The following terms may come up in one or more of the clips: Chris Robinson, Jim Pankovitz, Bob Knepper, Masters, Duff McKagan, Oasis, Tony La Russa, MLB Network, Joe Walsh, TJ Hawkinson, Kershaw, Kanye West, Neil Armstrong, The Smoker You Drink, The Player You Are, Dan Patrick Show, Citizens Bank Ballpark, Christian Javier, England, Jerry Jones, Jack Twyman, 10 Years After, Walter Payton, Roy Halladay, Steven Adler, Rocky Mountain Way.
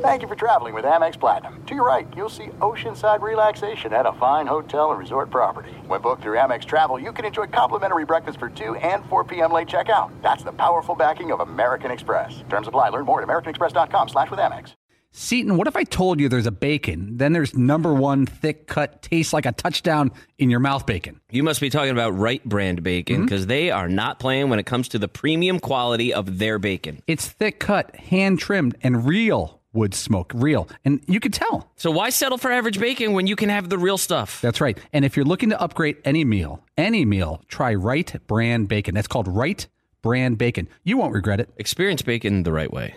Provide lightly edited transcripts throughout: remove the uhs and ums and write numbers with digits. Thank you for traveling with Amex Platinum. To your right, you'll see oceanside relaxation at a fine hotel and resort property. When booked through Amex Travel, you can enjoy complimentary breakfast for 2 and 4 p.m. late checkout. That's the powerful backing of American Express. Terms apply. Learn more at americanexpress.com/withAmex. Seton, what if I told you there's a bacon, then there's #1 thick cut, tastes like a touchdown in your mouth bacon? You must be talking about Wright Brand Bacon, because they are not playing when it comes to the premium quality of their bacon. It's thick cut, hand trimmed, and real wood smoke. Real. And you could tell. So why settle for average bacon when you can have the real stuff? That's right. And if you're looking to upgrade any meal, try Wright Brand Bacon. That's called Wright Brand Bacon. You won't regret it. Experience bacon the right way.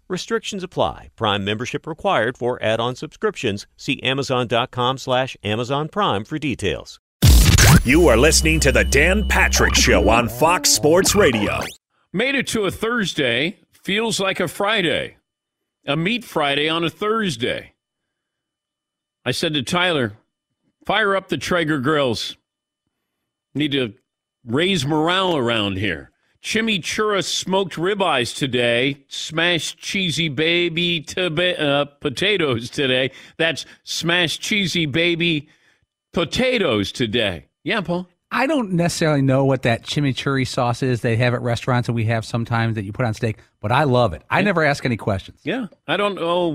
Restrictions apply. Prime membership required for add-on subscriptions. See Amazon.com/Amazon Prime for details. You are listening to the Dan Patrick Show on Fox Sports Radio. Made it to a Thursday. Feels like a Friday. A meat Friday on a Thursday. I said to Tyler, fire up the Traeger grills. Need to raise morale around here. Chimichurra smoked ribeyes today, smashed cheesy baby potatoes today. That's smashed cheesy baby potatoes today. Yeah, Paul? I don't necessarily know what that chimichurri sauce is they have at restaurants and we have sometimes that you put on steak, but I love it. I never ask any questions. Yeah, I don't know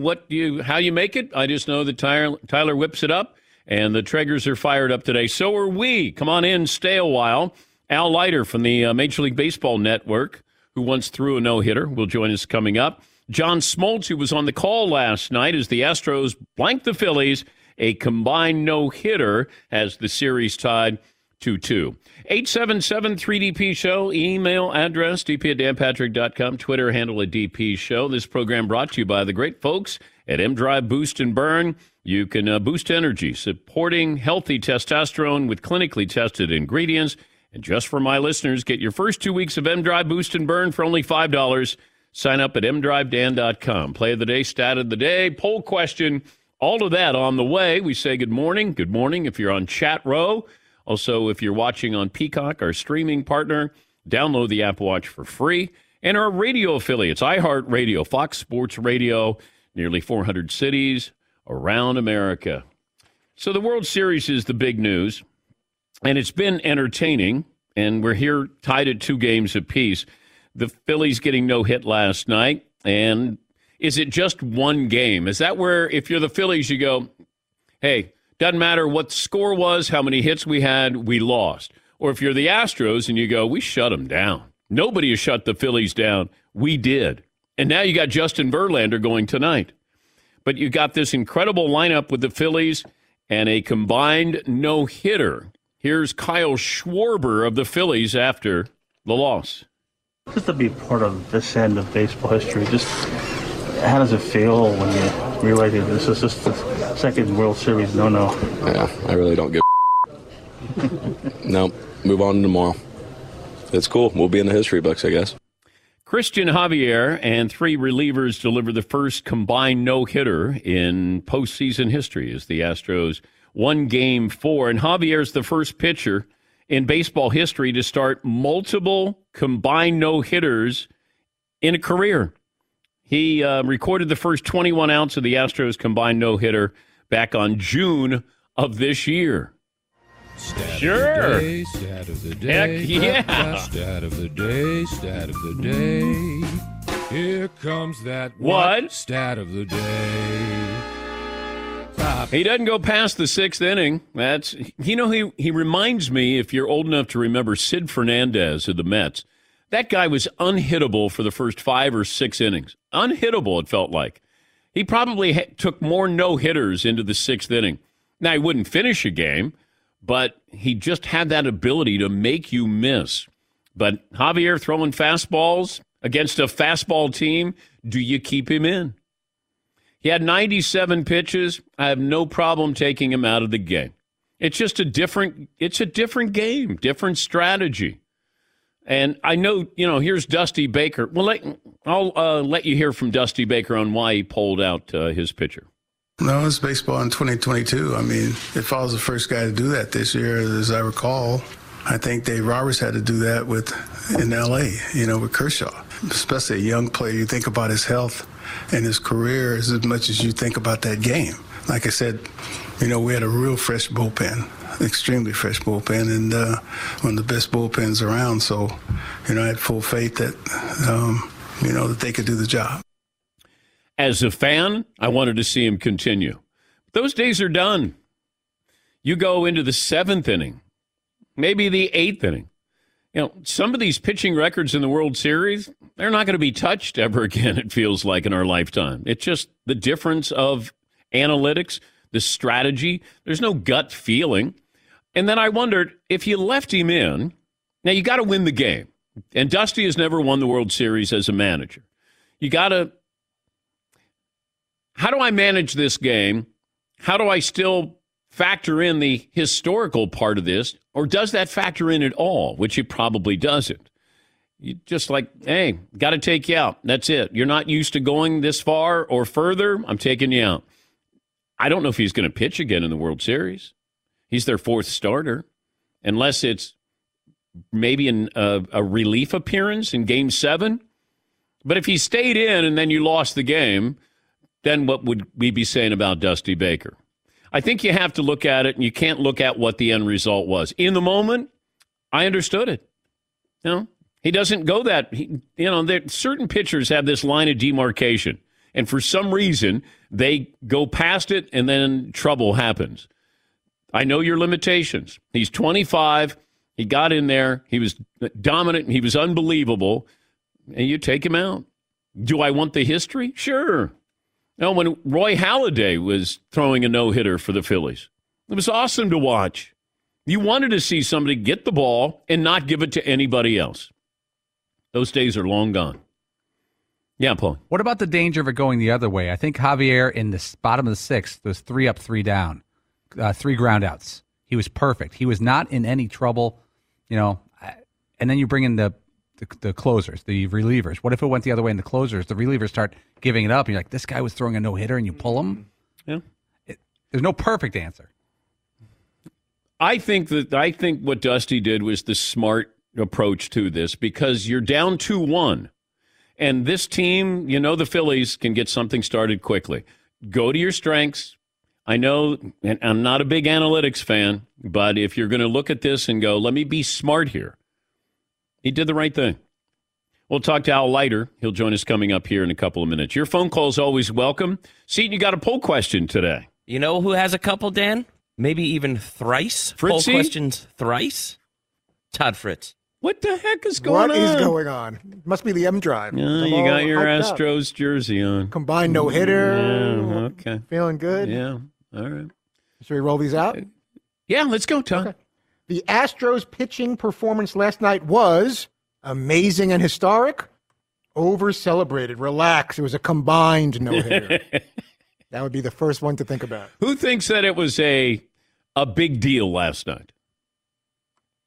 how you make it. I just know that Tyler whips it up, and the Traegers are fired up today. So are we. Come on in, stay a while. Al Leiter from the Major League Baseball Network, who once threw a no-hitter, will join us coming up. John Smoltz, who was on the call last night as the Astros blanked the Phillies, a combined no-hitter, has the series tied 2-2. 877-3DP-SHOW, email address, dp@danpatrick.com, Twitter handle @DPShow. This program brought to you by the great folks at M-Drive Boost and Burn. You can boost energy, supporting healthy testosterone with clinically tested ingredients. And just for my listeners, get your first 2 weeks of M-Drive Boost and Burn for only $5. Sign up at mdrivedan.com. Play of the day, stat of the day, poll question, all of that on the way. We say good morning. Good morning if you're on chat row. Also, if you're watching on Peacock, our streaming partner, download the app, watch for free. And our radio affiliates, iHeartRadio, Fox Sports Radio, nearly 400 cities around America. So the World Series is the big news. And it's been entertaining, and we're here tied at 2 games apiece. The Phillies getting no hit last night, and is it just 1 game? Is that where, if you're the Phillies, you go, hey, doesn't matter what the score was, how many hits we had, we lost. Or if you're the Astros and you go, we shut them down. Nobody has shut the Phillies down. We did. And now you got Justin Verlander going tonight. But you got this incredible lineup with the Phillies and a combined no-hitter. Here's Kyle Schwarber of the Phillies after the loss. Just to be part of this end of baseball history, just how does it feel when you realize that this is just the second World Series no-no? Yeah, I really don't give a No, move on to tomorrow. It's cool. We'll be in the history books, I guess. Christian Javier and 3 relievers deliver the first combined no-hitter in postseason history as the Astros 1-4, and Javier's the first pitcher in baseball history to start multiple combined no-hitters in a career. He recorded the first 21 outs of the Astros combined no-hitter back on June of this year. Stat sure. Stat of the day. Heck yeah. Stat of the day. Stat of the day. Here comes that what? Stat of the day. job. He doesn't go past the sixth inning. That's he reminds me, if you're old enough to remember, Sid Fernandez of the Mets. That guy was unhittable for the first 5 or 6 innings. Unhittable, it felt like. He probably took more no-hitters into the sixth inning. Now, he wouldn't finish a game, but he just had that ability to make you miss. But Javier throwing fastballs against a fastball team, do you keep him in? He had 97 pitches. I have no problem taking him out of the game. It's just a different game, different strategy. And I know, here's Dusty Baker. Well, I'll let you hear from Dusty Baker on why he pulled out his pitcher. No, it's baseball in 2022. I mean, if I was the first guy to do that this year, as I recall, I think Dave Roberts had to do that in L.A., with Kershaw. Especially a young player, you think about his health and his career as much as you think about that game. Like I said, we had a real fresh bullpen. Extremely fresh bullpen, and one of the best bullpens around. So, I had full faith that, that they could do the job. As a fan, I wanted to see him continue. Those days are done. You go into the seventh inning, maybe the eighth inning. Some of these pitching records in the World Series, they're not going to be touched ever again, it feels like, in our lifetime. It's just the difference of analytics, the strategy. There's no gut feeling. And then I wondered, if you left him in, now you got to win the game. And Dusty has never won the World Series as a manager. You got to, how do I manage this game? How do I still factor in the historical part of this? Or does that factor in at all? Which it probably doesn't. You just like, hey, got to take you out. That's it. You're not used to going this far or further. I'm taking you out. I don't know if he's going to pitch again in the World Series. He's their fourth starter, unless it's maybe a relief appearance in Game 7. But if he stayed in and then you lost the game, then what would we be saying about Dusty Baker? I think you have to look at it, and you can't look at what the end result was. In the moment, I understood it. He doesn't go that. Certain pitchers have this line of demarcation. And for some reason, they go past it, and then trouble happens. I know your limitations. He's 25. He got in there. He was dominant, and he was unbelievable. And you take him out. Do I want the history? Sure. Now, when Roy Halladay was throwing a no-hitter for the Phillies, it was awesome to watch. You wanted to see somebody get the ball and not give it to anybody else. Those days are long gone. Yeah, Paul. What about the danger of it going the other way? I think Javier in the bottom of the sixth was 3 up, 3 down, 3 ground outs. He was perfect. He was not in any trouble, And then you bring in the closers, the relievers. What if it went the other way and the relievers start giving it up? And you're like, this guy was throwing a no-hitter, and you pull him? Yeah. There's no perfect answer. I think what Dusty did was the smart approach to this, because you're down 2-1. And this team, the Phillies can get something started quickly. Go to your strengths. I know, and I'm not a big analytics fan, but if you're going to look at this and go, let me be smart here, he did the right thing. We'll talk to Al Leiter. He'll join us coming up here in a couple of minutes. Your phone call is always welcome. Seton, you got a poll question today. You know who has a couple, Dan? Maybe even thrice. Fritzy? Poll questions thrice? Todd Fritz. What the heck is going on? What is going on? Must be the M-Drive. Yeah, you got your Astros jersey on. Combined no-hitter. Yeah, okay. Feeling good? Yeah. All right. Should we roll these out? Yeah, let's go, Tom. Okay. The Astros pitching performance last night was amazing and historic, over-celebrated. Relax. It was a combined no-hitter. That would be the first one to think about. Who thinks that it was a big deal last night?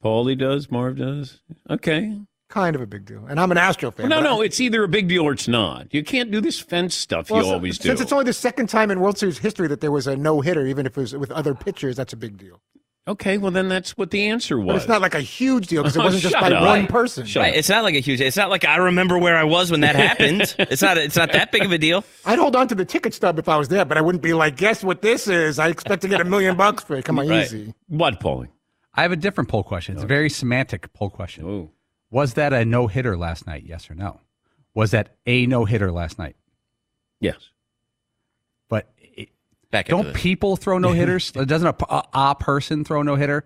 Paulie does, Marv does. Okay. Kind of a big deal. And I'm an Astro fan. Well, no, it's either a big deal or it's not. You can't do this fence stuff you always do. Since it's only the second time in World Series history that there was a no-hitter, even if it was with other pitchers, that's a big deal. Okay, well, then that's what the answer was. But it's not like a huge deal because it wasn't just by one person. It's not like a huge deal. It's not like I remember where I was when that happened. It's not that big of a deal. I'd hold on to the ticket stub if I was there, but I wouldn't be like, guess what this is? I expect to get $1 million for it. Come on, right. Easy. What, Paulie? I have a different poll question. It's a very semantic poll question. Ooh. Was that a no-hitter last night, yes or no? Was that a no-hitter last night? Yes. But back. Don't people throw no hitters? Doesn't a person throw no hitter?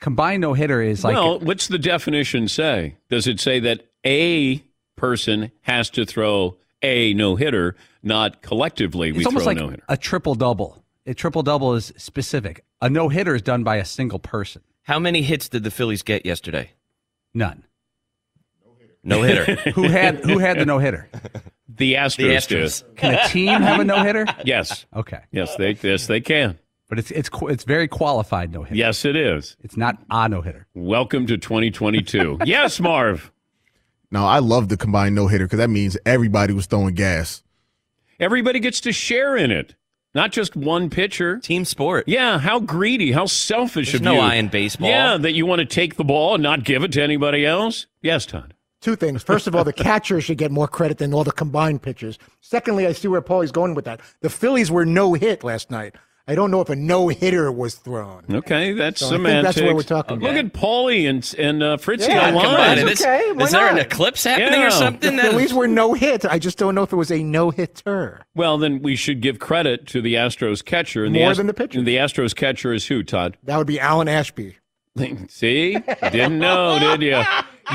Combined no hitter is like. Well, what's the definition say? Does it say that a person has to throw a no hitter, not collectively? It's almost like a triple double. A triple double is specific. A no hitter is done by a single person. How many hits did the Phillies get yesterday? None. No hitter. Who had the no hitter? The Astros. Can a team have a no hitter? Yes. Okay. Yes, they can. But it's very qualified no hitter. Yes, it is. It's not a no hitter. Welcome to 2022. Yes, Marv. No, I love the combined no hitter because that means everybody was throwing gas. Everybody gets to share in it. Not just one pitcher. Team sport. Yeah, how greedy, how selfish of you. There's no eye in baseball. Yeah, that you want to take the ball and not give it to anybody else. Yes, Todd. Two things. First of all, the catcher should get more credit than all the combined pitchers. Secondly, I see where Paulie's going with that. The Phillies were no hit last night. I don't know if a no-hitter was thrown. Okay, that's semantics. That's what we're talking about. Look at Paulie and Fritzy online. Is there an eclipse happening or something? The Phillies were no hit. I just don't know if it was a no-hitter. Well, then we should give credit to the Astros catcher. And more than the pitcher. And the Astros catcher is who, Todd? That would be Alan Ashby. See? Didn't know, did you?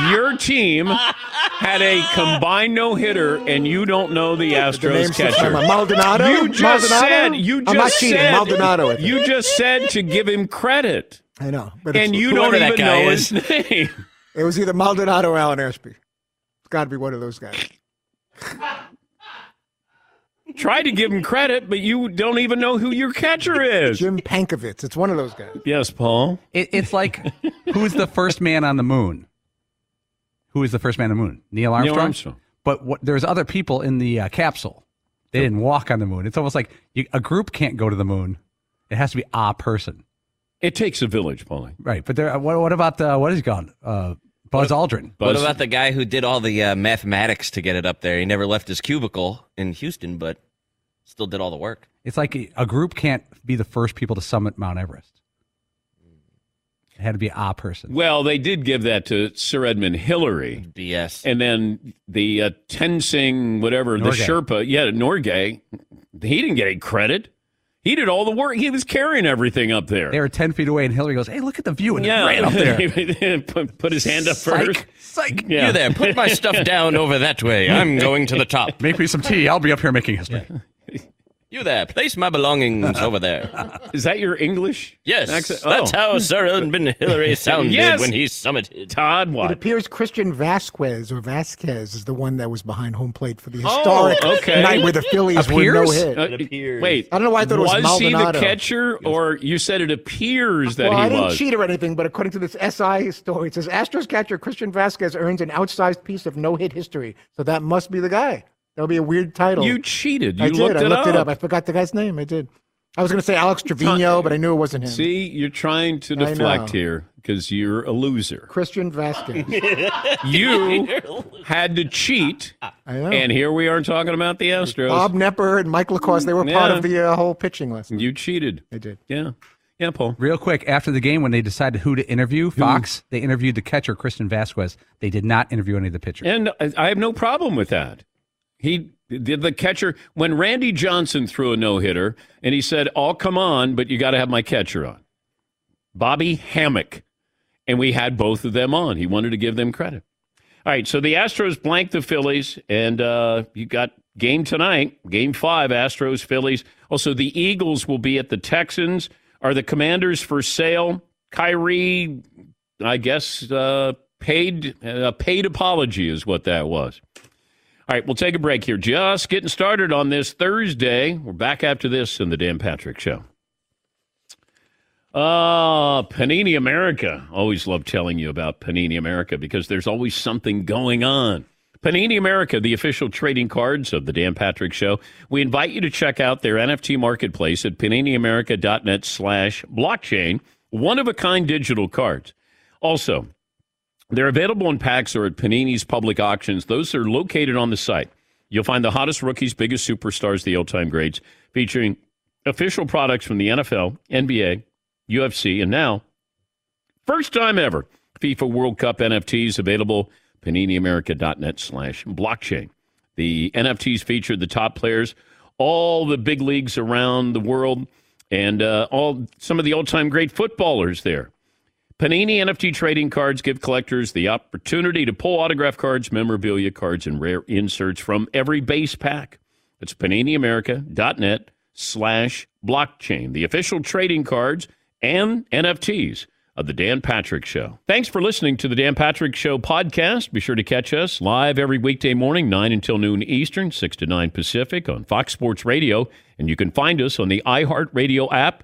Your team had a combined no-hitter, and you don't know the Astros catcher. Maldonado? You just said Maldonado. You just said to give him credit. I know. But and you don't even know his name. It was either Maldonado or Alan Ashby. It's got to be one of those guys. Try to give him credit, but you don't even know who your catcher is. Jim Pankovitz. It's one of those guys. Yes, Paul. It's like, who's the first man on the moon? Who is the first man on the moon? Neil Armstrong? Neil Armstrong. But there's other people in the capsule. They didn't walk on the moon. It's almost like a group can't go to the moon. It has to be a person. It takes a village, Paulie. Right. But there. What about what is he called? Buzz Aldrin. What about the guy who did all the mathematics to get it up there? He never left his cubicle in Houston, but still did all the work. It's like a group can't be the first people to summit Mount Everest. It had to be a person. Well, they did give that to Sir Edmund Hillary. BS. And then the Tenzing, whatever, Norgay. The Sherpa, Norgay, he didn't get any credit. He did all the work. He was carrying everything up there. They were 10 feet away, and Hillary goes, hey, look at the view, and ran up there. put his hand up first. Psych. Yeah. You there. Put my stuff down over that way. I'm going to the top. Make me some tea. I'll be up here making history. Yeah. You there. Place my belongings over there. Is that your English? Yes. That's how Sir Edmund Hillary sounded when he summited. Todd, what? It appears Christian Vasquez is the one that was behind home plate for the historic night where the Phillies were no hit. It appears. Wait. I don't know why I thought it was Maldonado. Was he the catcher, or you said it appears that he was? I didn't cheat or anything, but according to this SI story, it says Astros catcher Christian Vasquez earns an outsized piece of no-hit history. So that must be the guy. That would be a weird title. You cheated. I looked it up. I forgot the guy's name. I did. I was going to say Alex Trevino, but I knew it wasn't him. See, you're trying to deflect here because you're a loser. Christian Vasquez. You had to cheat, I know. And here we are talking about the Astros. Bob Knepper and Mike Lacoste, they were part of the whole pitching lesson. You cheated. I did. Yeah. Yeah, Paul. Real quick, after the game, when they decided who to interview, Fox, they interviewed the catcher, Christian Vasquez. They did not interview any of the pitchers. And I have no problem with that. He did the catcher. When Randy Johnson threw a no-hitter, and he said, I'll come on, but you got to have my catcher on. Bobby Hammack. And we had both of them on. He wanted to give them credit. All right, so the Astros blanked the Phillies, and you got game tonight, game 5, Astros, Phillies. Also, the Eagles will be at the Texans. Are the Commanders for sale? Kyrie, I guess, paid apology is what that was. All right, we'll take a break here. Just getting started on this Thursday. We're back after this in the Dan Patrick Show. Panini America. Always love telling you about Panini America because there's always something going on. Panini America, the official trading cards of the Dan Patrick Show. We invite you to check out their NFT marketplace at paniniamerica.net/blockchain. One-of-a-kind digital cards. Also, they're available in packs or at Panini's public auctions. Those are located on the site. You'll find the hottest rookies, biggest superstars, the all-time greats, featuring official products from the NFL, NBA, UFC, and now, first time ever, FIFA World Cup NFTs available, PaniniAmerica.net/blockchain. The NFTs featured the top players all the big leagues around the world, and some of the all-time great footballers there. Panini NFT trading cards give collectors the opportunity to pull autograph cards, memorabilia cards, and rare inserts from every base pack. It's PaniniAmerica.net/blockchain, the official trading cards and NFTs of The Dan Patrick Show. Thanks for listening to The Dan Patrick Show podcast. Be sure to catch us live every weekday morning, 9 until noon Eastern, 6 to 9 Pacific on Fox Sports Radio. And you can find us on the iHeartRadio app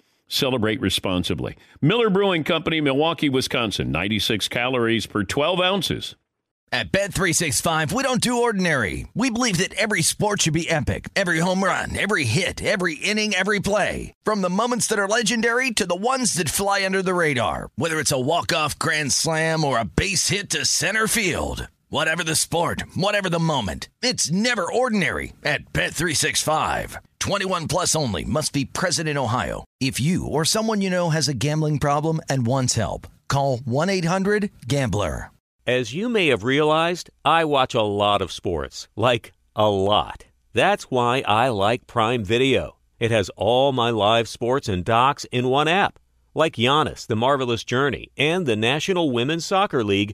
Celebrate responsibly. Miller Brewing Company, Milwaukee, Wisconsin. 96 calories per 12 ounces. At Bet365, we don't do ordinary. We believe that every sport should be epic. Every home run, every hit, every inning, every play. From the moments that are legendary to the ones that fly under the radar. Whether it's a walk-off grand slam or a base hit to center field. Whatever the sport, whatever the moment, it's never ordinary at Bet365. 21 plus only. Must be present in Ohio. If you or someone you know has a gambling problem and wants help, call 1-800-GAMBLER. As you may have realized, I watch a lot of sports. Like, a lot. That's why I like Prime Video. It has all my live sports and docs in one app. Like Giannis, The Marvelous Journey, and the National Women's Soccer League,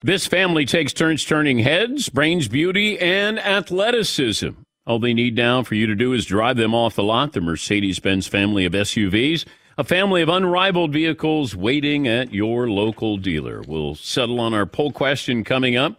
This family takes turns turning heads, brains, beauty, and athleticism. All they need now for you to do is drive them off the lot, the Mercedes-Benz family of SUVs, a family of unrivaled vehicles waiting at your local dealer. We'll settle on our poll question coming up.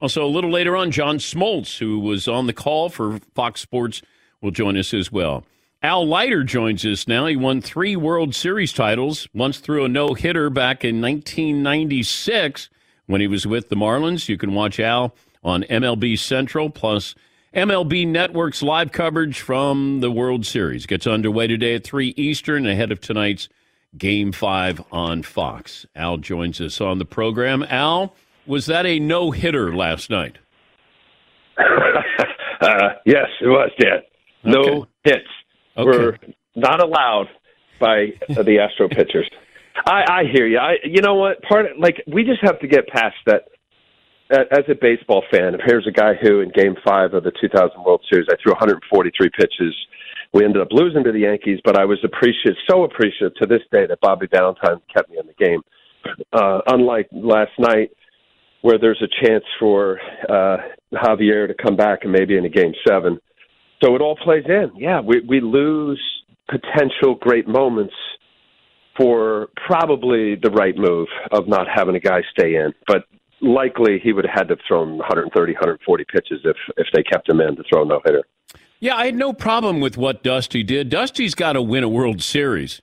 Also, a little later on, John Smoltz, who was on the call for Fox Sports, will join us as well. Al Leiter joins us now. He won 3 World Series titles, once threw a no-hitter back in 1996. When he was with the Marlins. You can watch Al on MLB Central, plus MLB Network's live coverage from the World Series. Gets underway today at 3 Eastern, ahead of tonight's Game 5 on Fox. Al joins us on the program. Al, was that a no-hitter last night? Yes, it was, Dan. No hits were not allowed by the Astro pitchers. I hear you. You know what? We just have to get past that. As a baseball fan, here's a guy who, in Game 5 of the 2000 World Series, I threw 143 pitches. We ended up losing to the Yankees, but I was so appreciative to this day that Bobby Valentine kept me in the game. Unlike last night, where there's a chance for Javier to come back and maybe in a Game 7. So it all plays in. Yeah, we lose potential great moments for probably the right move of not having a guy stay in. But likely he would have had to throw him 130, 140 pitches if they kept him in to throw a no-hitter. Yeah, I had no problem with what Dusty did. Dusty's got to win a World Series.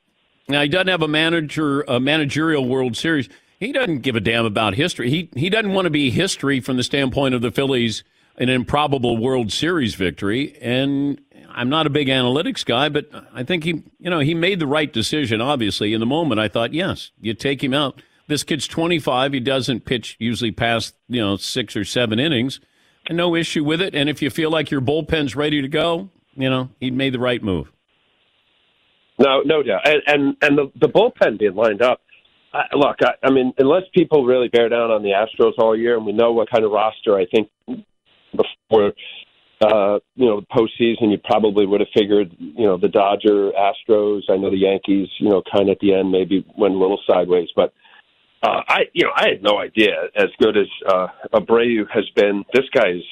Now, he doesn't have a managerial World Series. He doesn't give a damn about history. He doesn't want to be history from the standpoint of the Phillies, an improbable World Series victory. And I'm not a big analytics guy, but I think he made the right decision, obviously. In the moment, I thought, yes, you take him out. This kid's 25. He doesn't pitch usually past, 6 or 7 innings. And no issue with it. And if you feel like your bullpen's ready to go, he made the right move. No doubt. And the bullpen being lined up. I mean, unless people really bear down on the Astros all year, and we know what kind of roster, I think before the postseason, you probably would have figured the Dodger, Astros. I know the Yankees, kind of at the end maybe went a little sideways, but I had no idea. As good as Abreu has been, this guy is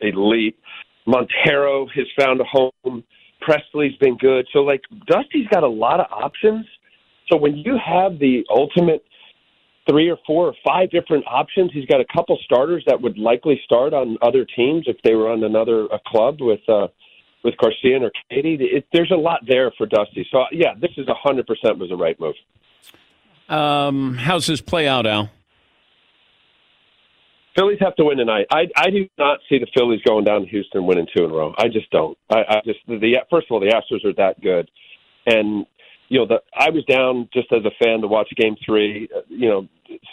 elite. Montero has found a home. Presley's been good. So like Dusty's got a lot of options. So when you have the ultimate 3 or 4 or 5 different options, he's got a couple starters that would likely start on other teams if they were on a club with Garcia or Katie. There's a lot there for Dusty. So, yeah, this is 100% was the right move. How's this play out, Al? Phillies have to win tonight. I do not see the Phillies going down to Houston winning 2 in a row. I just don't. First of all, the Astros are that good. And I was down just as a fan to watch Game 3.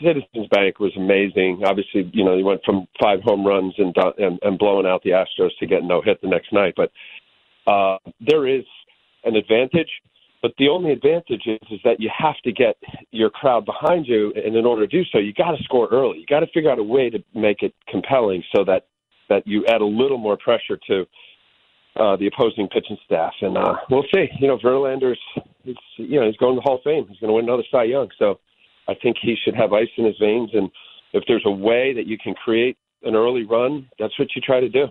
Citizens Bank was amazing. Obviously, they went from 5 home runs and blowing out the Astros to getting no hit the next night. But there is an advantage. But the only advantage is that you have to get your crowd behind you. And in order to do so, you got to score early. You got to figure out a way to make it compelling so that you add a little more pressure to the opposing pitching staff, and we'll see. Verlander's, he's going to the Hall of Fame. He's going to win another Cy Young, so I think he should have ice in his veins. And if there's a way that you can create an early run, that's what you try to do.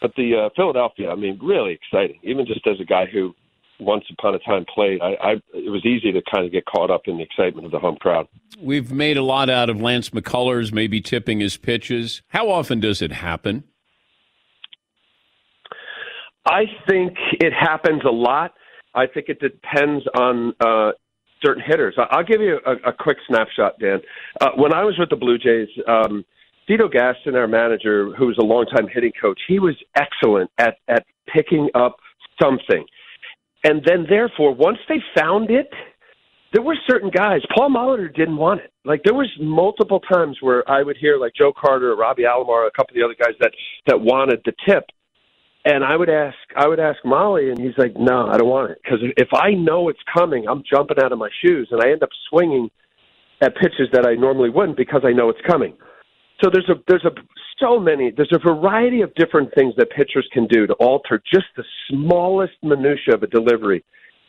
But the Philadelphia, I mean, really exciting. Even just as a guy who once upon a time played, it was easy to kind of get caught up in the excitement of the home crowd. We've made a lot out of Lance McCullers maybe tipping his pitches. How often does it happen? I think it happens a lot. I think it depends on certain hitters. I'll give you a quick snapshot, Dan. When I was with the Blue Jays, Tito Gaston, our manager, who was a longtime hitting coach, he was excellent at picking up something. And then, therefore, once they found it, there were certain guys. Paul Molitor didn't want it. Like, there was multiple times where I would hear, like, Joe Carter or Robbie Alomar, a couple of the other guys that wanted the tip. And I would ask Molly, and he's like, no, I don't want it. Because if I know it's coming, I'm jumping out of my shoes, and I end up swinging at pitches that I normally wouldn't because I know it's coming. So there's a variety of different things that pitchers can do to alter just the smallest minutia of a delivery.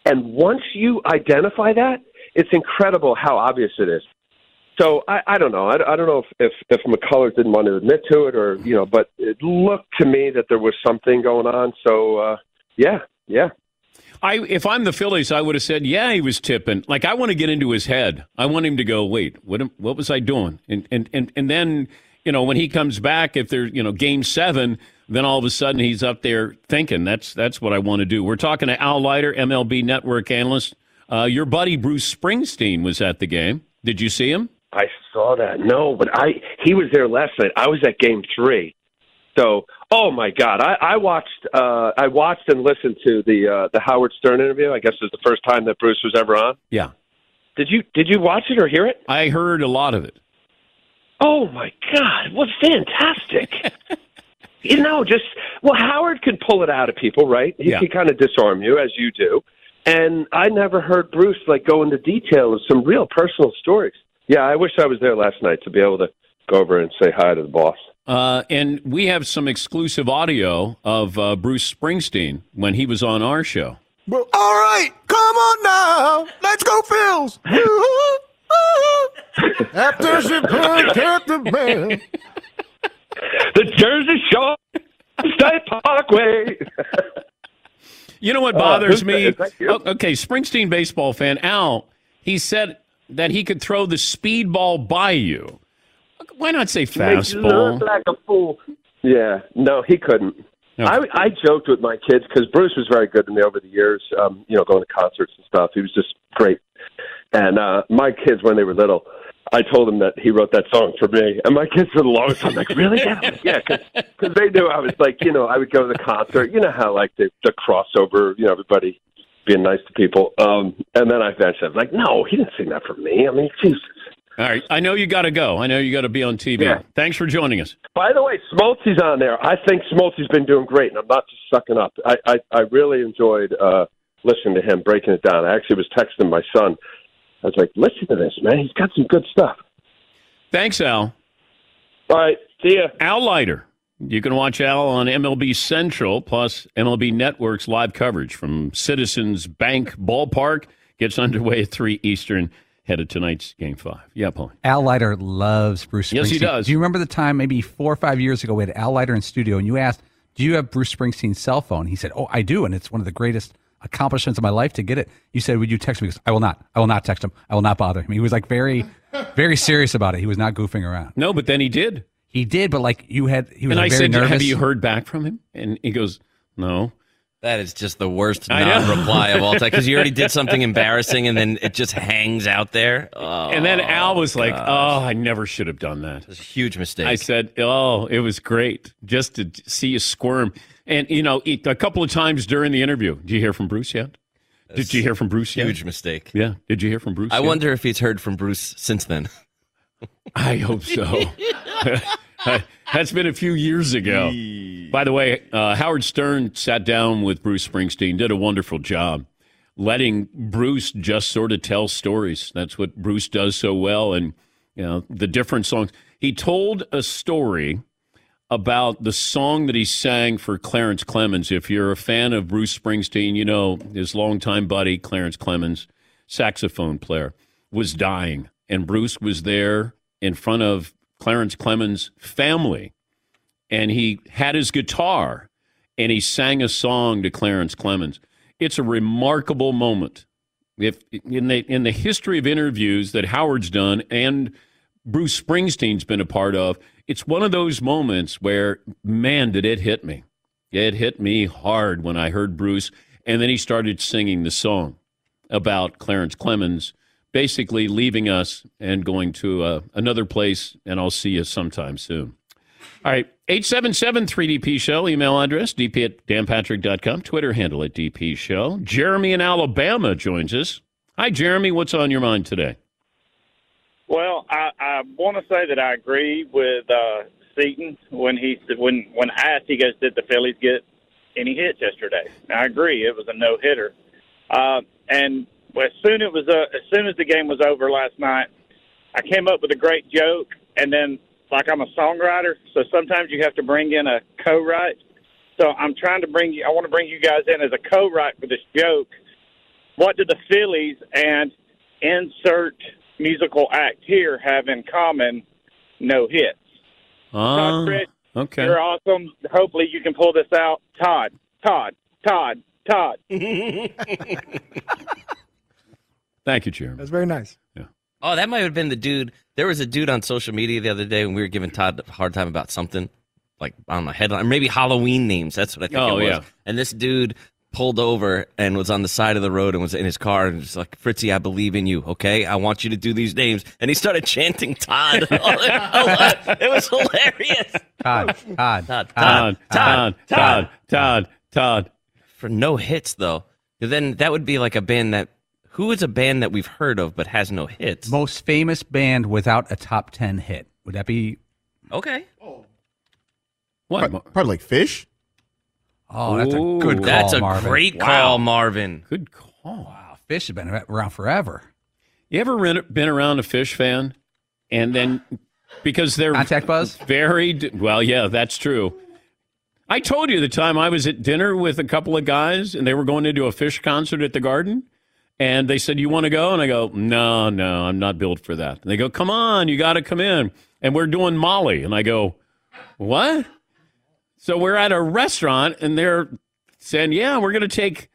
And once you identify that, it's incredible how obvious it is. So I don't know. I don't know if McCullers didn't want to admit to it or, but it looked to me that there was something going on. So, yeah. If I'm the Phillies, I would have said, yeah, he was tipping. Like, I want to get into his head. I want him to go, wait, what was I doing? And then, when he comes back, if there's, Game 7, then all of a sudden he's up there thinking, that's what I want to do. We're talking to Al Leiter, MLB Network analyst. Your buddy Bruce Springsteen was at the game. Did you see him? I saw that. No, but he was there last night. I was at Game 3, so oh my God, I watched and listened to the Howard Stern interview. I guess it was the first time that Bruce was ever on. Yeah. Did you watch it or hear it? I heard a lot of it. Oh my God, what fantastic! Howard can pull it out of people, right? He can kind of disarm you as you do, and I never heard Bruce like go into detail of some real personal stories. Yeah, I wish I was there last night to be able to go over and say hi to the boss. And we have some exclusive audio of Bruce Springsteen when he was on our show. Well, all right, come on now. Let's go, Phils. After she punked up the man. The Jersey Shore, State Parkway. You know what bothers me? Okay, Springsteen baseball fan, Al, he said that he could throw the speedball by you. Why not say fastball? Look like a fool. Yeah, no, he couldn't. Okay. I joked with my kids because Bruce was very good to me over the years, going to concerts and stuff. He was just great. And my kids, when they were little, I told them that he wrote that song for me. And my kids for the longest time, like, really? Yeah, because they knew I was like, you know, I would go to the concert. You know how, like, the crossover, you know, everybody being nice to people. And then I eventually was like, no, he didn't sing that for me. I mean, Jesus. All right. I know you got to go. I know you got to be on TV. Yeah. Thanks for joining us. By the way, Smoltz on there. I think Smoltz has been doing great, and I'm not just sucking up. I really enjoyed listening to him breaking it down. I actually was texting my son. I was like, listen to this, man. He's got some good stuff. Thanks, Al. All right. See ya. Al Leiter. You can watch Al on MLB Central, plus MLB Network's live coverage from Citizens Bank Ballpark. Gets underway at 3 Eastern. Head of tonight's Game 5. Yeah, Paul. Al Leiter loves Bruce Springsteen. Yes, he does. Do you remember the time maybe 4 or 5 years ago we had Al Leiter in studio and you asked, do you have Bruce Springsteen's cell phone? He said, oh, I do, and it's one of the greatest accomplishments of my life to get it. You said, would you text me? He goes, I will not. I will not text him. I will not bother him. He was like very, very serious about it. He was not goofing around. No, but then he did. He did, but like you had, he was and like I very said, nervous. Have you heard back from him? And he goes, no. That is just the worst non-reply of all time because you already did something embarrassing and then it just hangs out there. Oh, and then Al was like, "Oh, I never should have done that. It was a huge mistake." I said, "Oh, it was great just to see you squirm." And you know, a couple of times during the interview, did you hear from Bruce yet? Did you hear from Bruce yet? Huge mistake. Yeah. Did you hear from Bruce? I wonder if he's heard from Bruce since then. I hope so. That's been a few years ago. By the way, Howard Stern sat down with Bruce Springsteen, did a wonderful job letting Bruce just sort of tell stories. That's what Bruce does so well. And, you know, the different songs. He told a story about the song that he sang for Clarence Clemons. If you're a fan of Bruce Springsteen, you know, his longtime buddy, Clarence Clemons, saxophone player, was dying. And Bruce was there in front of Clarence Clemons' family, and he had his guitar, and he sang a song to Clarence Clemons. It's a remarkable moment. If in the history of interviews that Howard's done and Bruce Springsteen's been a part of, it's one of those moments where, man, did it hit me. It hit me hard when I heard Bruce, and then he started singing the song about Clarence Clemons basically leaving us and going to another place, and I'll see you sometime soon. All right, 877-3DP-SHOW, email address, dp@danpatrick.com, Twitter handle at dpshow. Jeremy in Alabama joins us. Hi, Jeremy, what's on your mind today? Well, I want to say that I agree with Seaton when asked, he goes, did the Phillies get any hits yesterday? And I agree, it was a no-hitter. Well, as soon as the game was over last night, I came up with a great joke, and then, like, I'm a songwriter, so sometimes you have to bring in a co-write. So I want to bring you guys in as a co-write for this joke. What do the Phillies and insert musical act here have in common? No hits. Todd Fritz, okay. You're awesome. Hopefully you can pull this out. Todd. Thank you, Jeremy. That's very nice. Yeah. Oh, that might have been the dude. There was a dude on social media the other day when we were giving Todd a hard time about something, like on the headline, maybe Halloween names. That's what I think it was. Yeah. And this dude pulled over and was on the side of the road and was in his car and was like, Fritzy, I believe in you, okay? I want you to do these names. And he started chanting Todd. It was hilarious. Todd. For no hits, though. Then that would be like a band that... Who is a band that we've heard of but has no hits? Most famous band without a top 10 hit. Would that be... Okay. Oh. What? Probably like Phish? Oh, that's a good call, that's a Marvin. Great call, Marvin. Good call. Wow, Phish has been around forever. You ever been around a Phish fan? And then, because they're... Contact Buzz? Very... Well, yeah, that's true. I told you the time I was at dinner with a couple of guys, and they were going to do a Phish concert at the Garden. And they said, you want to go? And I go, no, I'm not built for that. And they go, come on, you got to come in. And we're doing Molly. And I go, what? So we're at a restaurant, and they're saying, yeah, we're going to take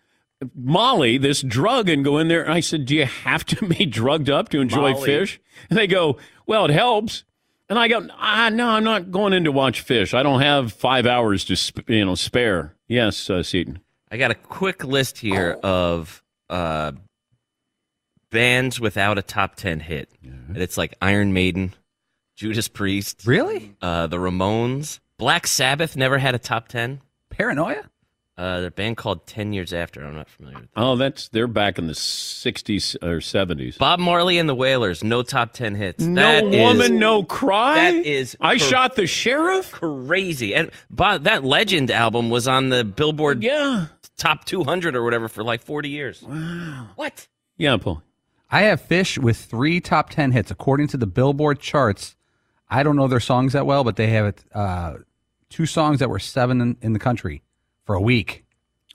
Molly, this drug, and go in there. And I said, do you have to be drugged up to enjoy Molly. Phish? And they go, well, it helps. And I go, no, I'm not going in to watch Phish. I don't have 5 hours to spare. Yes, Seaton. I got a quick list here of... bands without a top 10 hit. Mm-hmm. And it's like Iron Maiden, Judas Priest. Really? The Ramones. Black Sabbath never had a top 10. Paranoia? Their band called 10 Years After. I'm not familiar with that. Oh, they're back in the 60s or 70s. Bob Marley and the Wailers, no top 10 hits. No Woman, No Cry? That is Shot the Sheriff? Crazy. And Bob, that Legend album was on the Billboard Top 200 or whatever for like 40 years. Wow. What? Yeah, Paul. I have Phish with 3 top 10 hits. According to the Billboard charts, I don't know their songs that well, but they have 2 songs that were 7 in the country. For a week.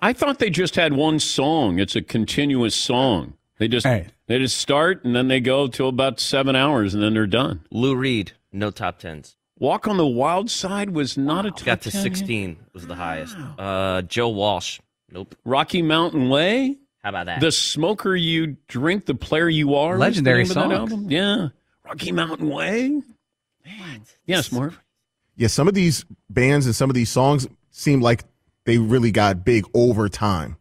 I thought they just had one song. It's a continuous song. They just start and then they go till about 7 hours and then they're done. Lou Reed, no top tens. Walk on the Wild Side was not a top 10. Got to 16 was the highest. Joe Walsh, nope. Rocky Mountain Way. How about that? The Smoker You Drink, The Player You Are. Legendary song. Yeah. Rocky Mountain Way. What? Yes, Marv. Yeah, some of these bands and some of these songs seem like they really got big over time.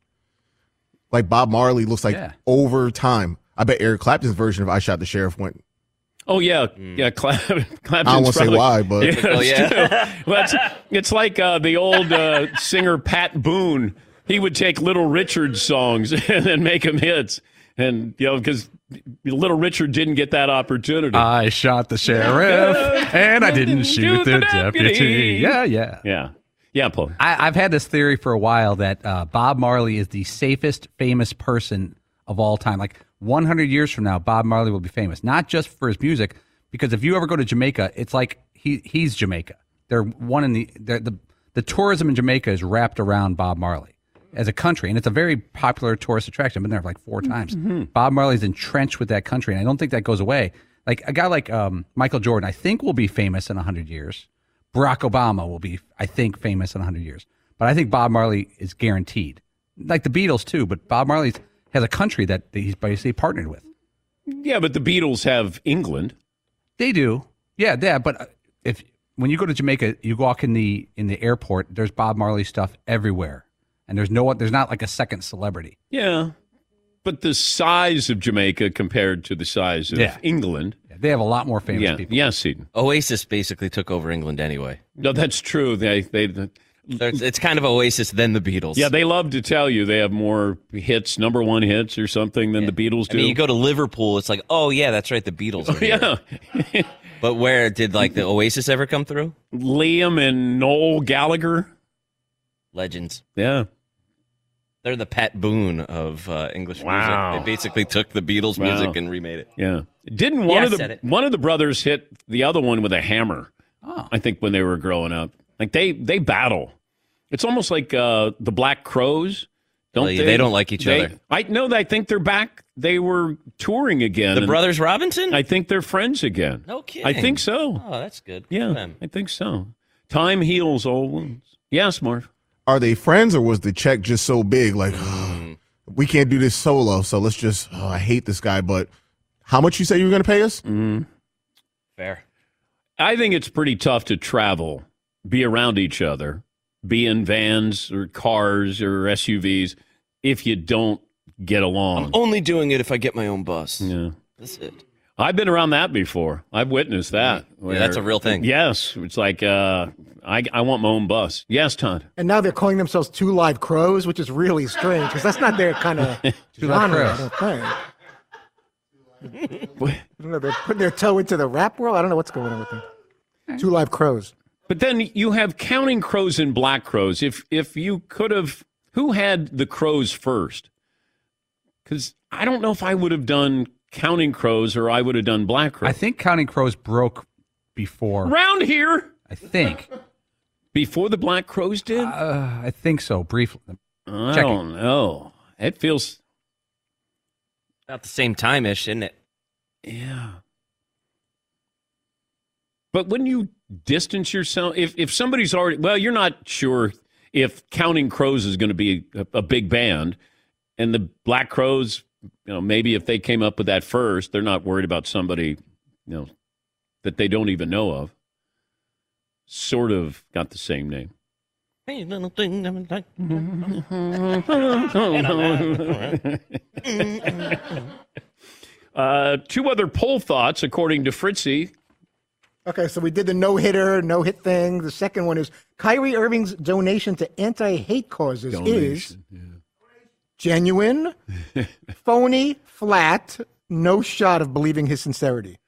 Like Bob Marley looks like over time. I bet Eric Clapton's version of I Shot the Sheriff went. Oh, yeah. Yeah, Clapton's I won't say why, but. Yeah, well, it's like the old singer Pat Boone. He would take Little Richard's songs and then make them hits. And, you know, because Little Richard didn't get that opportunity. I shot the sheriff and I didn't shoot the deputy. Yeah. Yeah, Paul. I've had this theory for a while that Bob Marley is the safest famous person of all time. Like 100 years from now, Bob Marley will be famous, not just for his music, because if you ever go to Jamaica, it's like he's Jamaica. They're one in the tourism in Jamaica is wrapped around Bob Marley as a country, and it's a very popular tourist attraction. I've been there like 4 times. Mm-hmm. Bob Marley's entrenched with that country, and I don't think that goes away. Like a guy like Michael Jordan, I think will be famous in 100 years. Barack Obama will be, I think, famous in 100 years. But I think Bob Marley is guaranteed. Like the Beatles, too. But Bob Marley has a country that he's basically partnered with. Yeah, but the Beatles have England. They do. Yeah. But when you go to Jamaica, you walk in the airport, there's Bob Marley stuff everywhere. And there's not like a second celebrity. Yeah. But the size of Jamaica compared to the size of England. Yeah, they have a lot more famous people. Yeah, Seton. Oasis basically took over England anyway. No, that's true. It's kind of Oasis than the Beatles. Yeah, they love to tell you they have more hits, number one hits or something than the Beatles do. I mean, you go to Liverpool, it's like, oh, yeah, that's right, the Beatles are here. Yeah. But where did the Oasis ever come through? Liam and Noel Gallagher. Legends. Yeah. They're the Pat Boone of English music. They basically took the Beatles music and remade it. Yeah. Didn't one of the brothers hit the other one with a hammer? Oh. I think when they were growing up. Like they battle. It's almost like the Black Crows. They don't like each other. I think they're back. They were touring again. The Brothers Robinson? I think they're friends again. No kidding. I think so. Oh, that's good. Yeah. I think so. Time heals all wounds. Yes, Marv. Are they friends, or was the check just so big? Like, we can't do this solo, so let's just. I hate this guy, but how much you say you were going to pay us? Mm. Fair. I think it's pretty tough to travel, be around each other, be in vans or cars or SUVs if you don't get along. I'm only doing it if I get my own bus. Yeah, that's it. I've been around that before. I've witnessed that. Yeah, that's a real thing. Yes. It's like, I want my own bus. Yes, Todd. And now they're calling themselves Two Live Crows, which is really strange because that's not their kind of genre. I don't know. They're putting their toe into the rap world. I don't know what's going on with them. Okay. Two Live Crows. But then you have Counting Crows and Black Crows. If you could have, who had the Crows first? Because I don't know if I would have done Counting Crows, or I would have done Black Crows. I think Counting Crows broke before. Round here! I think. Before the Black Crows did? I think so, briefly. I don't know. It feels about the same time-ish, isn't it? Yeah. But when you distance yourself, if somebody's already, well, you're not sure if Counting Crows is going to be a big band, and the Black Crows, you know, maybe if they came up with that first, they're not worried about somebody, you know, that they don't even know of. Sort of got the same name. Hey, little thing, I'm like. Two other poll thoughts, according to Fritzy. Okay, so we did the no-hitter, no-hit thing. The second one is Kyrie Irving's donation to anti-hate causes is genuine, phony, flat, no shot of believing his sincerity.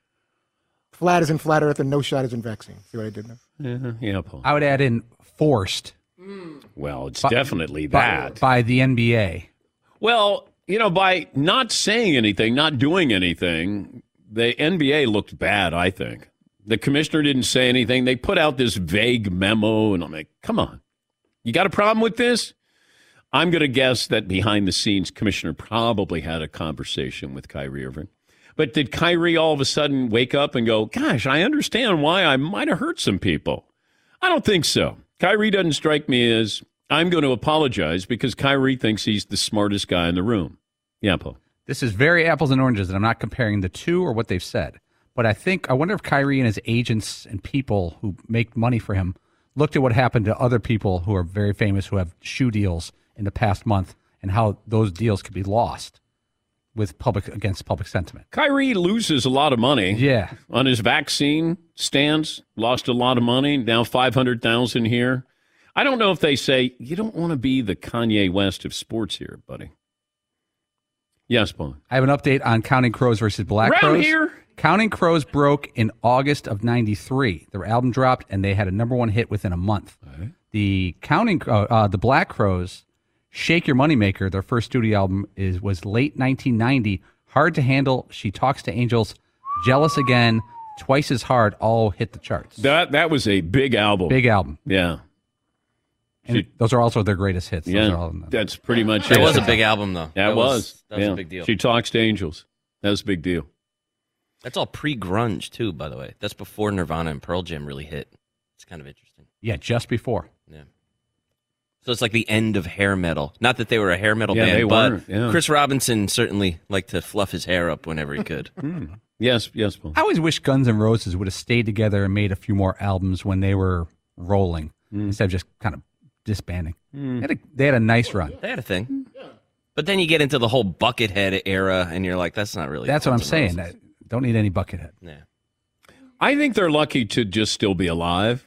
Flat is in flat earth and no shot is in vaccine. See what I did there? Yeah, Paul. I would add in forced. Well, it's definitely that. By the NBA. Well, you know, by not saying anything, not doing anything, the NBA looked bad, I think. The commissioner didn't say anything. They put out this vague memo, and I'm like, come on. You got a problem with this? I'm going to guess that behind the scenes, commissioner probably had a conversation with Kyrie Irving. But did Kyrie all of a sudden wake up and go, gosh, I understand why I might have hurt some people? I don't think so. Kyrie doesn't strike me as I'm going to apologize because Kyrie thinks he's the smartest guy in the room. Yeah, Paul. This is very apples and oranges, and I'm not comparing the two or what they've said. But I wonder if Kyrie and his agents and people who make money for him looked at what happened to other people who are very famous who have shoe deals in the past month and how those deals could be lost with against public sentiment. Kyrie loses a lot of money. Yeah. On his vaccine stands, lost a lot of money, now $500,000 here. I don't know if they say, you don't want to be the Kanye West of sports here, buddy. Yes, Paul. I have an update on Counting Crows versus Black Crows. Right here. Counting Crows broke in August of 93. Their album dropped, and they had a number one hit within a month. Right. The Black Crows, Shake Your Moneymaker, their first studio album, was late 1990. Hard to Handle, She Talks to Angels, Jealous Again, Twice as Hard, all hit the charts. That was a big album. Big album. Yeah. And those are also their greatest hits. Yeah, that's pretty much it. It was a big album, though. That was a big deal. She Talks to Angels. That was a big deal. That's all pre-grunge, too, by the way. That's before Nirvana and Pearl Jam really hit. It's kind of interesting. Yeah, just before. Yeah. So it's like the end of hair metal. Not that they were a hair metal band, but Chris Robinson certainly liked to fluff his hair up whenever he could. Yes, Paul. I always wish Guns N' Roses would have stayed together and made a few more albums when they were rolling instead of just kind of disbanding. They had a nice run. They had a thing. Yeah. But then you get into the whole Buckethead era, and you're like, that's not really Guns N' Roses. That's what I'm saying. Don't need any Buckethead. Yeah. I think they're lucky to just still be alive,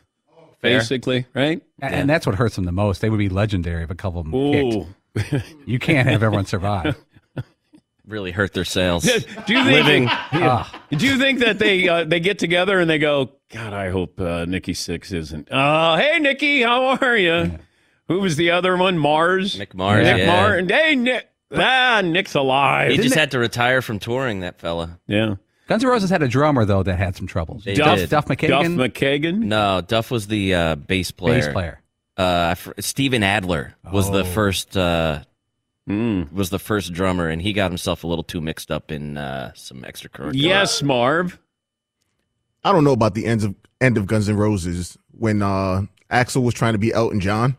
basically, right? And that's what hurts them the most. They would be legendary if a couple of them kicked. You can't have everyone survive. Really hurt their sales. Do you think that they get together and they go, God, I hope Nikki Sixx isn't. Hey, Nikki, how are you? Yeah. Who was the other one? Mars? Nick Mars. Yeah. Nick Mars. Hey, Nick. Nick's alive. He just had to retire from touring, that fella. Yeah. Guns N' Roses had a drummer, though, that had some troubles. Duff McKagan? No, Duff was the bass player. Steven Adler was the first drummer, and he got himself a little too mixed up in some extracurricular. Yes, Marv. I don't know about the end of Guns N' Roses when Axl was trying to be Elton John.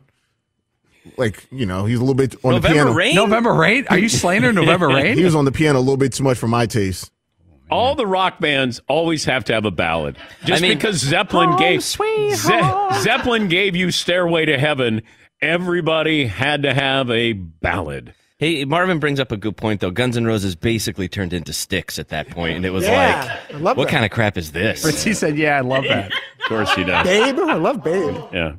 Like, you know, he's a little bit on the piano. November Rain? Are you slaying her, November Rain? He was on the piano a little bit too much for my taste. All the rock bands always have to have a ballad. Because Zeppelin gave Zeppelin gave you Stairway to Heaven, everybody had to have a ballad. Hey, Marvin brings up a good point, though. Guns N' Roses basically turned into Styx at that point, and it was like, what kind of crap is this? But he said, I love that. Of course he does. Babe, I love Babe. Yeah.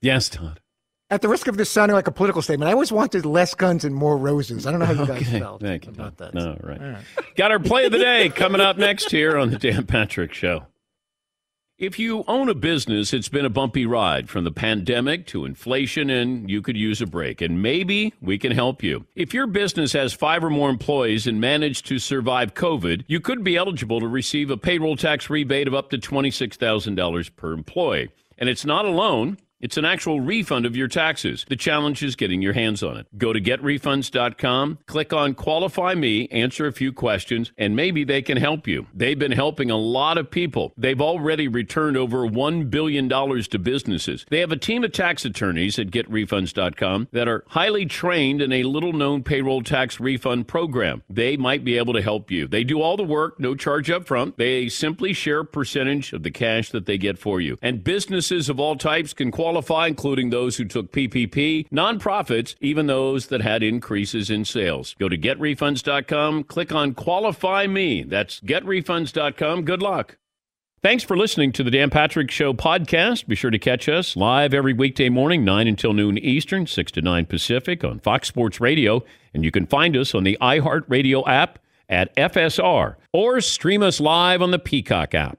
Yes, Todd. At the risk of this sounding like a political statement, I always wanted less guns and more roses. I don't know how you guys felt about that. No, right. All right. Got our play of the day coming up next here on the Dan Patrick Show. If you own a business, it's been a bumpy ride from the pandemic to inflation, and you could use a break. And maybe we can help you. If your business has 5 or more employees and managed to survive COVID, you could be eligible to receive a payroll tax rebate of up to $26,000 per employee. And it's not a loan. It's an actual refund of your taxes. The challenge is getting your hands on it. Go to GetRefunds.com, click on Qualify Me, answer a few questions, and maybe they can help you. They've been helping a lot of people. They've already returned over $1 billion to businesses. They have a team of tax attorneys at GetRefunds.com that are highly trained in a little-known payroll tax refund program. They might be able to help you. They do all the work, no charge up front. They simply share a percentage of the cash that they get for you. And businesses of all types can qualify qualify, including those who took PPP, nonprofits, even those that had increases in sales. Go to GetRefunds.com, click on Qualify Me. That's GetRefunds.com. Good luck. Thanks for listening to the Dan Patrick Show podcast. Be sure to catch us live every weekday morning, 9 until noon Eastern, 6 to 9 Pacific on Fox Sports Radio. And you can find us on the iHeartRadio app at FSR or stream us live on the Peacock app.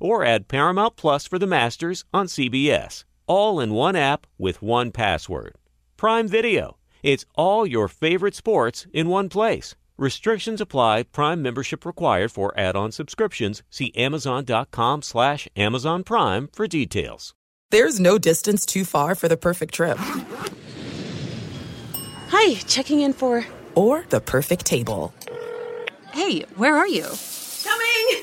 Or add Paramount Plus for the Masters on CBS. All in one app with one password. Prime Video. It's all your favorite sports in one place. Restrictions apply. Prime membership required for add-on subscriptions. See Amazon.com/Amazon Prime for details. There's no distance too far for the perfect trip. Hi, checking in for... Or the perfect table. Hey, where are you? Coming!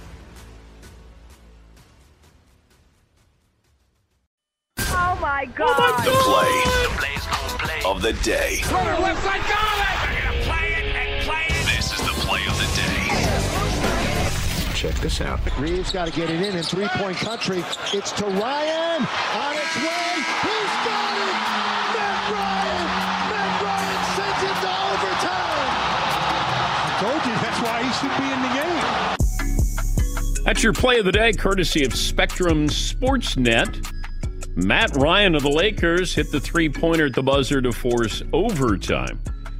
Play of the day. This is the play of the day. Check this out. Reeves got to get it in three-point country. It's to Ryan. On its way. He's got it. Matt Ryan sends it to overtime. I told you that's why he should be in the game. That's your play of the day, courtesy of Spectrum Sportsnet. Matt Ryan of the Lakers hit the three-pointer at the buzzer to force overtime.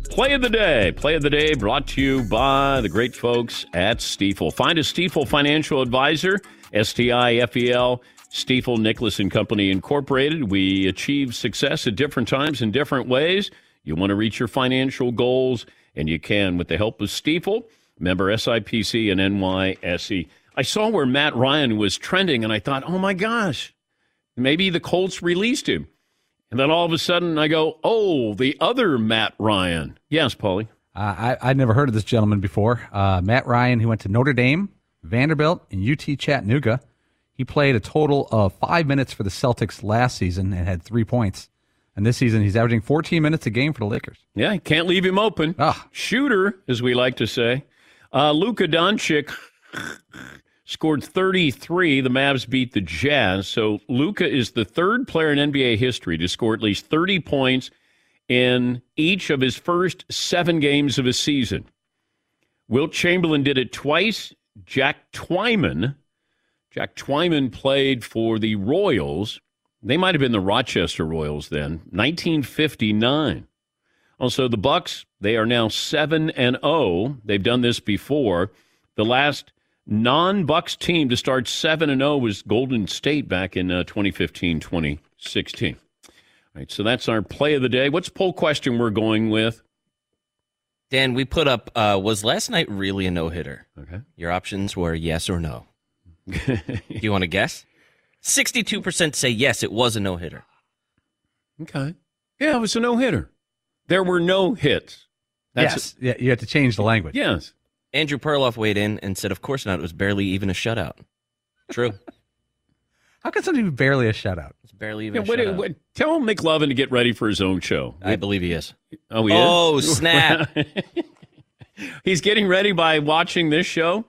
Play of the day. Play of the day brought to you by the great folks at Stiefel. Find a Stiefel financial advisor, STIFEL, Stiefel Nicholas & Company Incorporated. We achieve success at different times in different ways. You want to reach your financial goals, and you can with the help of Stiefel. Member SIPC and NYSE. I saw where Matt Ryan was trending, and I thought, oh, my gosh. Maybe the Colts released him. And then all of a sudden I go, oh, the other Matt Ryan. Yes, Paulie. I'd never heard of this gentleman before. Matt Ryan, who went to Notre Dame, Vanderbilt, and UT Chattanooga. He played a total of 5 minutes for the Celtics last season and had 3 points. And this season, he's averaging 14 minutes a game for the Lakers. Yeah, can't leave him open. Ah. Shooter, as we like to say. Luka Doncic scored 33. The Mavs beat the Jazz. So Luka is the third player in NBA history to score at least 30 points in each of his first 7 games of a season. Wilt Chamberlain did it twice. Jack Twyman played for the Royals. They might have been the Rochester Royals then, 1959. Also, the Bucks, they are now 7-0. They've done this before. The last non-Bucks team to start 7-0 was Golden State back in 2015-2016. All right, so that's our play of the day. What's the poll question we're going with? Dan, we put up, was last night really a no-hitter? Okay. Your options were yes or no. Do you want to guess? 62% say yes, it was a no-hitter. Okay. Yeah, it was a no-hitter. There were no hits. That's yes. Yeah, you have to change the language. Yes. Andrew Perloff weighed in and said, of course not. It was barely even a shutout. True. How can something be barely a shutout? It's barely even a shutout. Tell McLovin to get ready for his own show. I believe he is. Oh, he is? Oh, snap. He's getting ready by watching this show?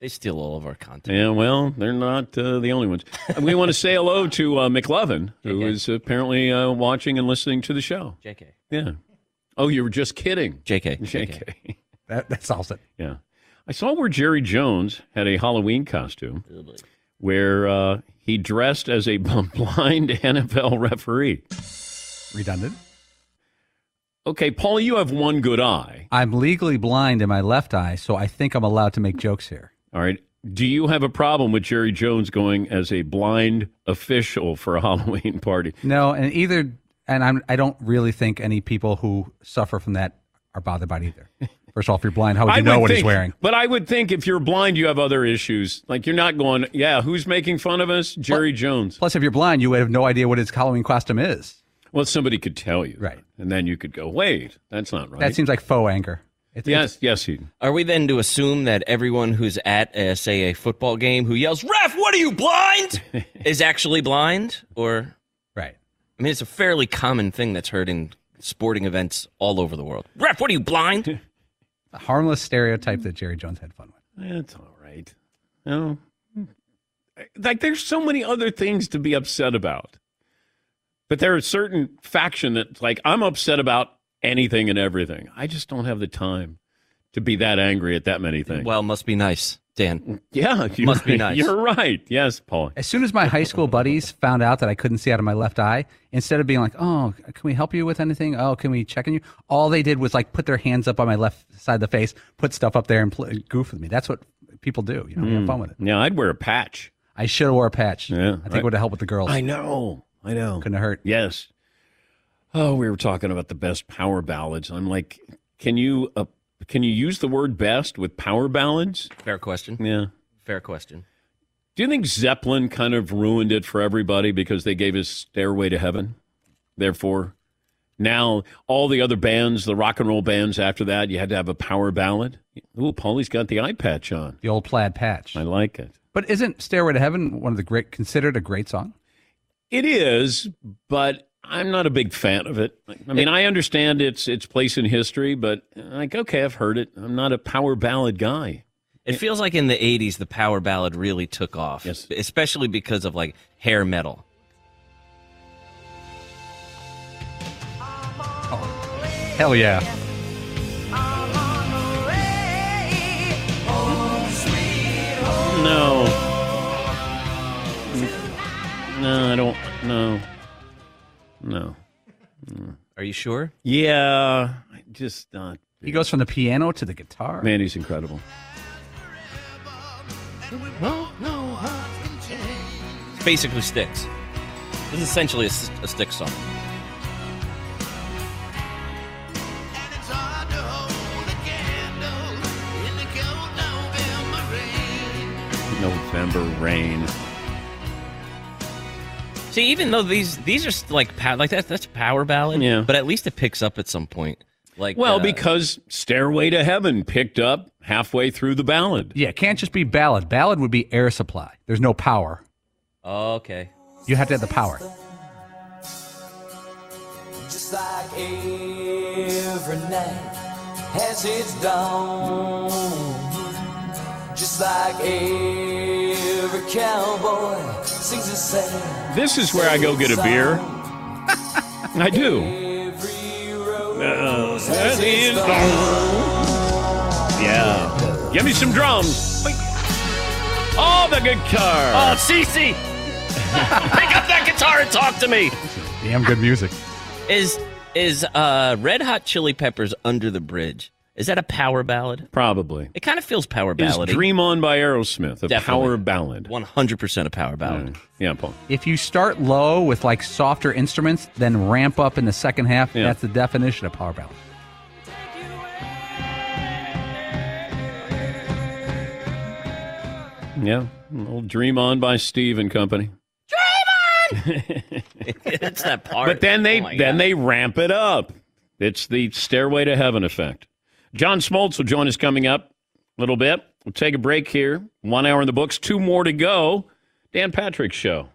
They steal all of our content. Yeah, well, they're not the only ones. We want to say hello to McLovin, who is apparently watching and listening to the show. JK. Yeah. Oh, you were just kidding. JK. That solves it. Yeah. I saw where Jerry Jones had a Halloween costume where he dressed as a blind NFL referee. Redundant. Okay, Paul, you have one good eye. I'm legally blind in my left eye, so I think I'm allowed to make jokes here. All right. Do you have a problem with Jerry Jones going as a blind official for a Halloween party? No, I don't really think any people who suffer from that are bothered by it either. First of all, if you're blind, how would you know what he's wearing? But I would think if you're blind, you have other issues. Like you're not going, yeah, who's making fun of us? Jerry Jones. Plus, if you're blind, you would have no idea what his Halloween costume is. Well, somebody could tell you. Right. And then you could go, wait, that's not right. That seems like faux anger. Yes, Heaton. Are we then to assume that everyone who's at, say, a football game who yells, ref, what are you, blind, is actually blind? Or, right. I mean, it's a fairly common thing that's heard in sporting events all over the world. Ref, what are you, blind? A harmless stereotype that Jerry Jones had fun with. That's all right. No. Like, there's so many other things to be upset about. But there is a certain faction that's like, I'm upset about anything and everything. I just don't have the time to be that angry at that many things. Well, must be nice, Dan. Yeah. Must be nice. You're right. Yes, Paul. As soon as my high school buddies found out that I couldn't see out of my left eye, instead of being like, oh, can we help you with anything? Oh, can we check on you? All they did was like put their hands up on my left side of the face, put stuff up there and goof with me. That's what people do. You know, have fun with it. Yeah, I'd wear a patch. I should have wore a patch. Yeah, I think it would have helped with the girls. I know. Couldn't hurt. Yes. Oh, we were talking about the best power ballads. I'm like, can you use the word best with power ballads? Fair question. Yeah. Fair question. Do you think Zeppelin kind of ruined it for everybody because they gave us Stairway to Heaven? Therefore, now all the other bands, the rock and roll bands after that, you had to have a power ballad. Ooh, Paulie's got the eye patch on. The old plaid patch. I like it. But isn't Stairway to Heaven considered a great song? It is, but I'm not a big fan of it. I mean, I understand its place in history, but like, okay, I've heard it. I'm not a power ballad guy. It feels like in the 80s, the power ballad really took off, yes, especially because of like hair metal. Oh, hell yeah. No. No, I don't. No. Are you sure? Yeah, just not. He goes from the piano to the guitar. Man, he's incredible. It's basically Styx. This is essentially a Styx song. November rain. See, even though these are like that's power ballad, yeah, but at least it picks up at some point. Like, because Stairway to Heaven picked up halfway through the ballad. Yeah, it can't just be ballad. Ballad would be Air Supply. There's no power. Okay. You have to have the power. Just like every night has its dawn, just like every cowboy sings a sad. This is where I go get a beer. I do. Has its dawn. Yeah. Give me some drums. Oh, the guitar. Oh, Cece. Pick up that guitar and talk to me. Damn good music. Is Red Hot Chili Peppers Under the Bridge? Is that a power ballad? Probably. It kind of feels power ballad. Is Dream On by Aerosmith a power ballad? 100% a power ballad. Yeah, Paul. If you start low with like softer instruments, then ramp up in the second half, that's the definition of power ballad. Yeah, old Dream On by Steve and Company. That's that part. But then they ramp it up. It's the Stairway to Heaven effect. John Smoltz will join us coming up a little bit. We'll take a break here. 1 hour in the books, 2 more to go. Dan Patrick Show.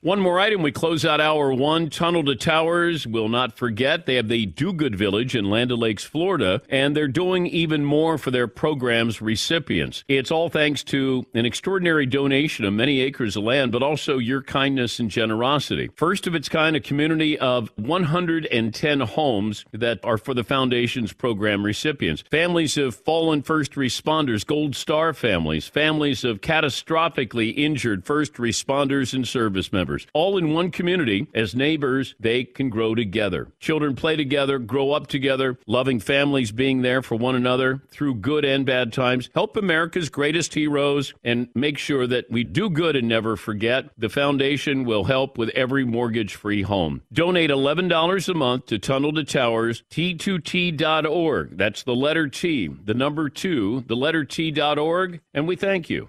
One more item. We close out hour one. Tunnel to Towers. We'll not forget. They have the Do Good Village in Land O'Lakes, Florida, and they're doing even more for their program's recipients. It's all thanks to an extraordinary donation of many acres of land, but also your kindness and generosity. First of its kind, a community of 110 homes that are for the Foundation's program recipients. Families of fallen first responders, Gold Star families, families of catastrophically injured first responders and service members. All in one community. As neighbors, they can grow together. Children play together, grow up together, loving families being there for one another through good and bad times. Help America's greatest heroes and make sure that we do good and never forget. The Foundation will help with every mortgage-free home. Donate $11 a month to Tunnel to Towers, T2T.org. That's the letter T, the number 2, the letter T.org, and we thank you.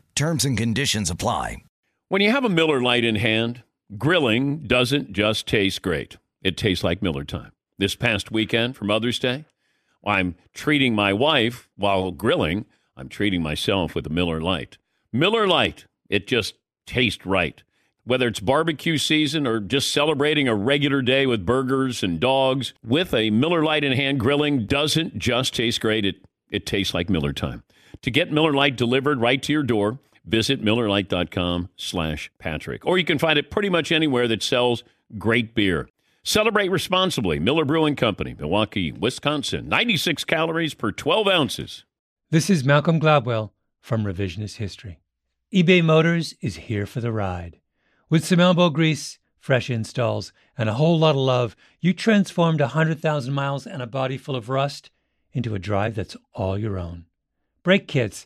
Terms and conditions apply. When you have a Miller Lite in hand, grilling doesn't just taste great. It tastes like Miller time. This past weekend for Mother's Day, I'm treating my wife while grilling. I'm treating myself with a Miller Lite. Miller Lite, it just tastes right. Whether it's barbecue season or just celebrating a regular day with burgers and dogs, with a Miller Lite in hand, grilling doesn't just taste great. It tastes like Miller time. To get Miller Lite delivered right to your door, visit MillerLite.com/Patrick. Or you can find it pretty much anywhere that sells great beer. Celebrate responsibly. Miller Brewing Company, Milwaukee, Wisconsin. 96 calories per 12 ounces. This is Malcolm Gladwell from Revisionist History. eBay Motors is here for the ride. With some elbow grease, fresh installs, and a whole lot of love, you transformed 100,000 miles and a body full of rust into a drive that's all your own. Brake kits,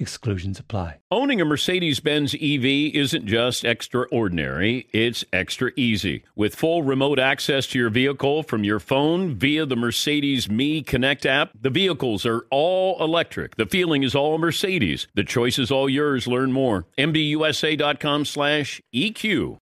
Exclusions apply. Owning a Mercedes-Benz EV isn't just extraordinary, it's extra easy. With full remote access to your vehicle from your phone via the Mercedes Me Connect app, the vehicles are all electric. The feeling is all Mercedes. The choice is all yours. Learn more. MBUSA.com/EQ.